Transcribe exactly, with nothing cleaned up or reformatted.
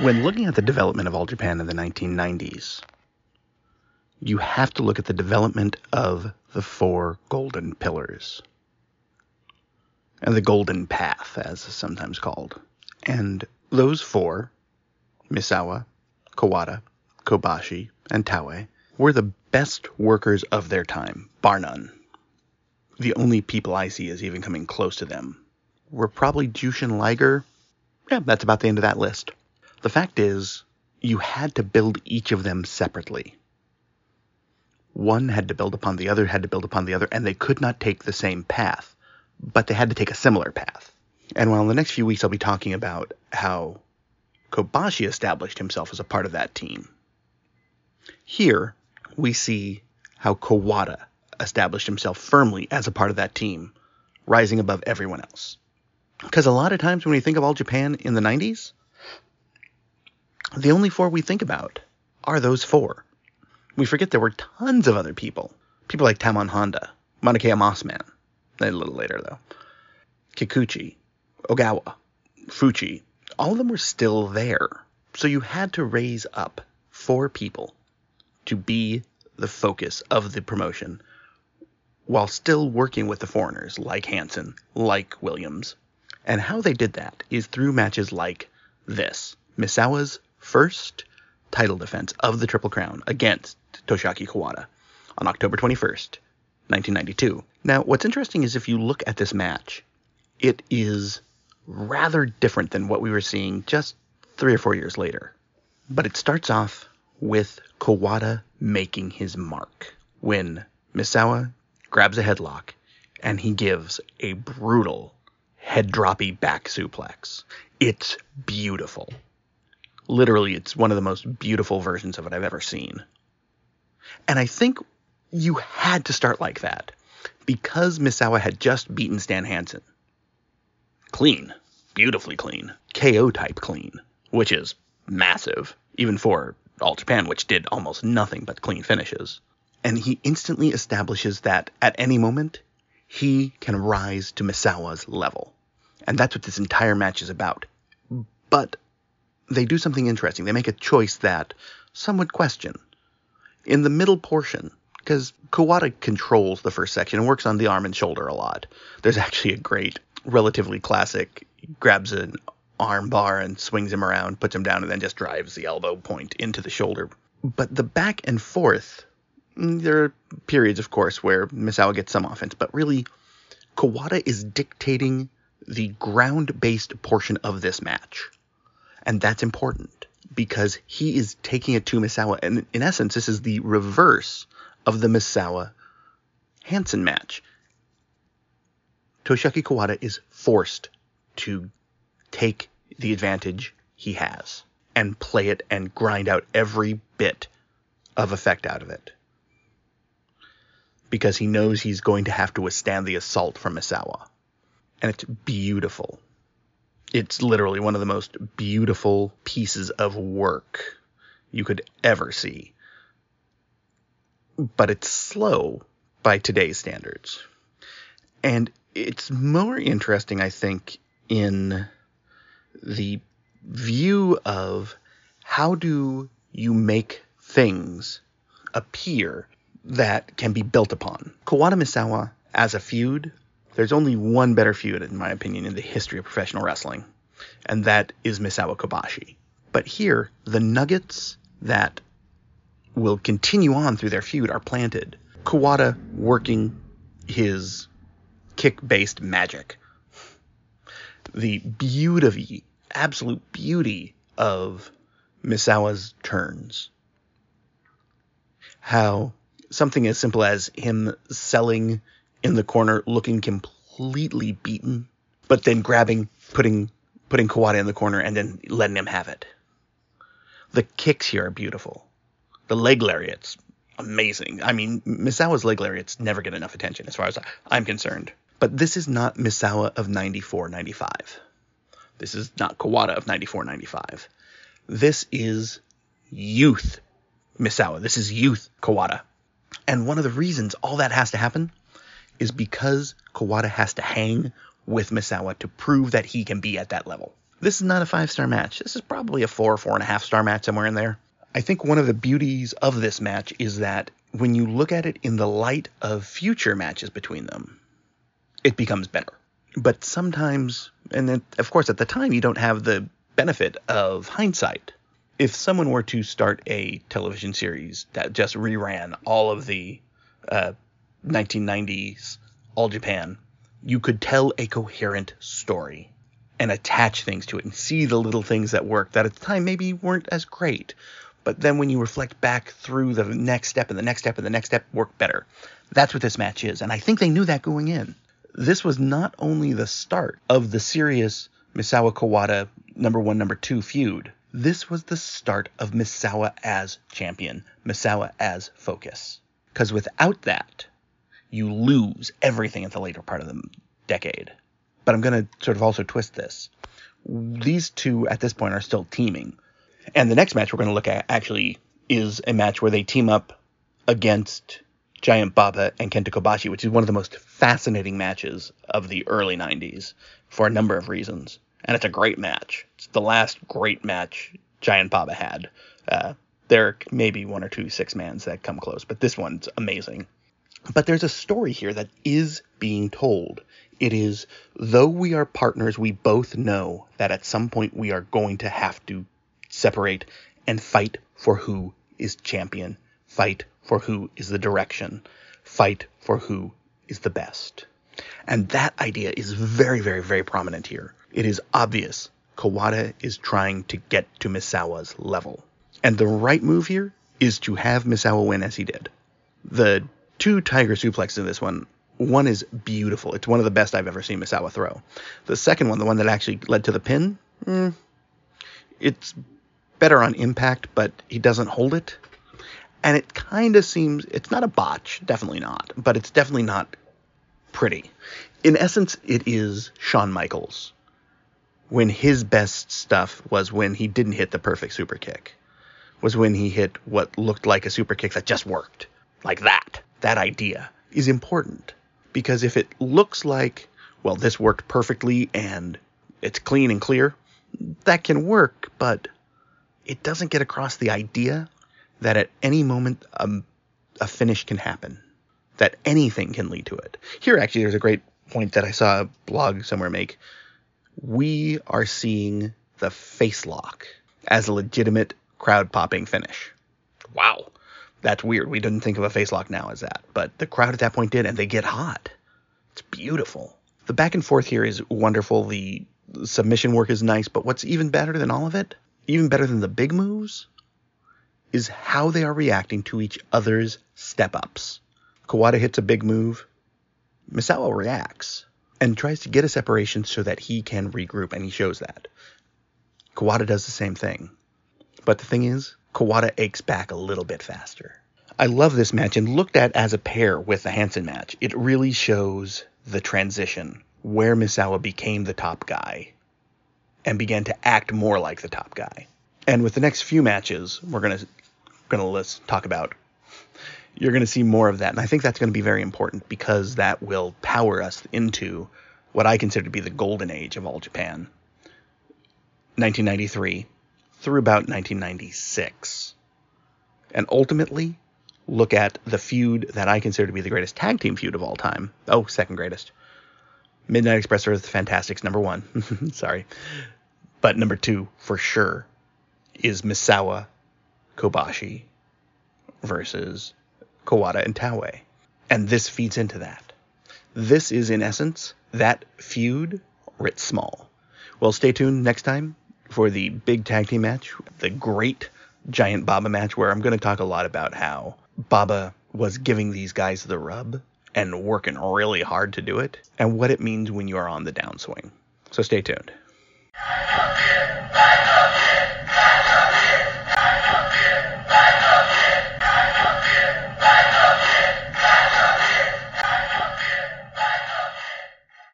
When looking at the development of All Japan in the nineteen nineties, you have to look at the development of the four golden pillars. And the golden path, as it's sometimes called. And those four, Misawa, Kawada, Kobashi, and Taue, were the best workers of their time, bar none. The only people I see as even coming close to them were probably Jushin Liger. Yeah, that's about the end of that list. The fact is, you had to build each of them separately. One had to build upon the other, had to build upon the other, and they could not take the same path, but they had to take a similar path. And while in the next few weeks I'll be talking about how Kobashi established himself as a part of that team, here we see how Kawada established himself firmly as a part of that team, rising above everyone else. Because a lot of times when we think of All Japan in the nineties, the only four we think about are those four. We forget there were tons of other people. People like Tamon Honda, Monaka Mossman, a little later though, Kikuchi, Ogawa, Fuchi. All of them were still there. So you had to raise up four people to be the focus of the promotion while still working with the foreigners like Hansen, like Williams. And how they did that is through matches like this. Misawa's first title defense of the Triple Crown against Toshiaki Kawada on October twenty-first, nineteen ninety-two. Now, what's interesting is if you look at this match, it is rather different than what we were seeing just three or four years later. But it starts off with Kawada making his mark when Misawa grabs a headlock and he gives a brutal head-droppy back suplex. It's beautiful. Literally, it's one of the most beautiful versions of it I've ever seen. And I think you had to start like that because Misawa had just beaten Stan Hansen. Clean. Beautifully clean. K O-type clean, which is massive, even for All Japan, which did almost nothing but clean finishes. And he instantly establishes that at any moment, he can rise to Misawa's level. And that's what this entire match is about. But they do something interesting. They make a choice that some would question. In the middle portion, because Kawada controls the first section and works on the arm and shoulder a lot. There's actually a great, relatively classic, grabs an arm bar and swings him around, puts him down, and then just drives the elbow point into the shoulder. But the back and forth, there are periods, of course, where Misawa gets some offense, but really, Kawada is dictating the ground-based portion of this match. And that's important because he is taking it to Misawa. And in essence, this is the reverse of the Misawa-Hansen match. Toshiaki Kawada is forced to take the advantage he has and play it and grind out every bit of effect out of it. Because he knows he's going to have to withstand the assault from Misawa. And it's beautiful. It's literally one of the most beautiful pieces of work you could ever see. But it's slow by today's standards. And it's more interesting, I think, in the view of how do you make things appear that can be built upon. Kawada Misawa as a feud, there's only one better feud, in my opinion, in the history of professional wrestling, and that is Misawa Kobashi. But here, the nuggets that will continue on through their feud are planted. Kawada working his kick-based magic. The beauty, absolute beauty of Misawa's turns. How something as simple as him selling in the corner, looking completely beaten, but then grabbing, putting putting Kawada in the corner, and then letting him have it. The kicks here are beautiful. The leg lariats, amazing. I mean, Misawa's leg lariats never get enough attention as far as I'm concerned. But this is not Misawa of ninety-four ninety-five. This is not Kawada of ninety-four ninety-five. This is youth Misawa. This is youth Kawada. And one of the reasons all that has to happen is because Kawada has to hang with Misawa to prove that he can be at that level. This is not a five-star match. This is probably a four, four-and-a-half-star match somewhere in there. I think one of the beauties of this match is that when you look at it in the light of future matches between them, it becomes better. But sometimes, and then, of course, at the time, you don't have the benefit of hindsight. If someone were to start a television series that just reran all of the uh, nineteen nineties All Japan, you could tell a coherent story and attach things to it and see the little things that worked that at the time maybe weren't as great. But then when you reflect back through the next step and the next step and the next step work better. That's what this match is. And I think they knew that going in. This was not only the start of the serious Misawa Kawada number one, number two feud. This was the start of Misawa as champion. Misawa as focus. Because without that, you lose everything at the later part of the decade. But I'm going to sort of also twist this. These two at this point are still teaming. And the next match we're going to look at actually is a match where they team up against Giant Baba and Kenta Kobashi, which is one of the most fascinating matches of the early nineties for a number of reasons. And it's a great match. It's the last great match Giant Baba had. Uh, there are maybe one or two six-mans that come close, but this one's amazing. But there's a story here that is being told. It is, though we are partners, we both know that at some point we are going to have to separate and fight for who is champion, fight for who is the direction, fight for who is the best. And that idea is very, very, very prominent here. It is obvious Kawada is trying to get to Misawa's level. And the right move here is to have Misawa win as he did. The two tiger suplexes in this one. One is beautiful. It's one of the best I've ever seen Misawa throw. The second one, the one that actually led to the pin, mm, it's better on impact, but he doesn't hold it. And it kind of seems, it's not a botch, definitely not, but it's definitely not pretty. In essence, it is Shawn Michaels. When his best stuff was when he didn't hit the perfect super kick, was when he hit what looked like a super kick that just worked. Like that. That idea is important. Because if it looks like, well, this worked perfectly and it's clean and clear, that can work, but it doesn't get across the idea that at any moment um, a finish can happen, that anything can lead to it. Here, actually, there's a great point that I saw a blog somewhere make. We are seeing the face lock as a legitimate crowd-popping finish. Wow. That's weird. We didn't think of a face lock now as that. But the crowd at that point did, and they get hot. It's beautiful. The back and forth here is wonderful. The submission work is nice. But what's even better than all of it, even better than the big moves, is how they are reacting to each other's step-ups. Kawada hits a big move. Misawa reacts and tries to get a separation so that he can regroup, and he shows that. Kawada does the same thing. But the thing is, Kawada aches back a little bit faster. I love this match, and looked at as a pair with the Hansen match, it really shows the transition where Misawa became the top guy and began to act more like the top guy. And with the next few matches, we're going to going to let's talk about, you're going to see more of that. And I think that's going to be very important because that will power us into what I consider to be the golden age of All Japan. nineteen ninety-three through about nineteen ninety-six, and ultimately look at the feud that I consider to be the greatest tag team feud of all time. Oh, second greatest. Midnight Express versus the Fantastics, number one. Sorry. But number two, for sure, is Misawa Kobashi versus Kawada and Taue. And this feeds into that. This is, in essence, that feud writ small. Well, stay tuned next time for the big tag team match, the great Giant Baba match, where I'm going to talk a lot about how Baba was giving these guys the rub and working really hard to do it, and what it means when you are on the downswing. So stay tuned.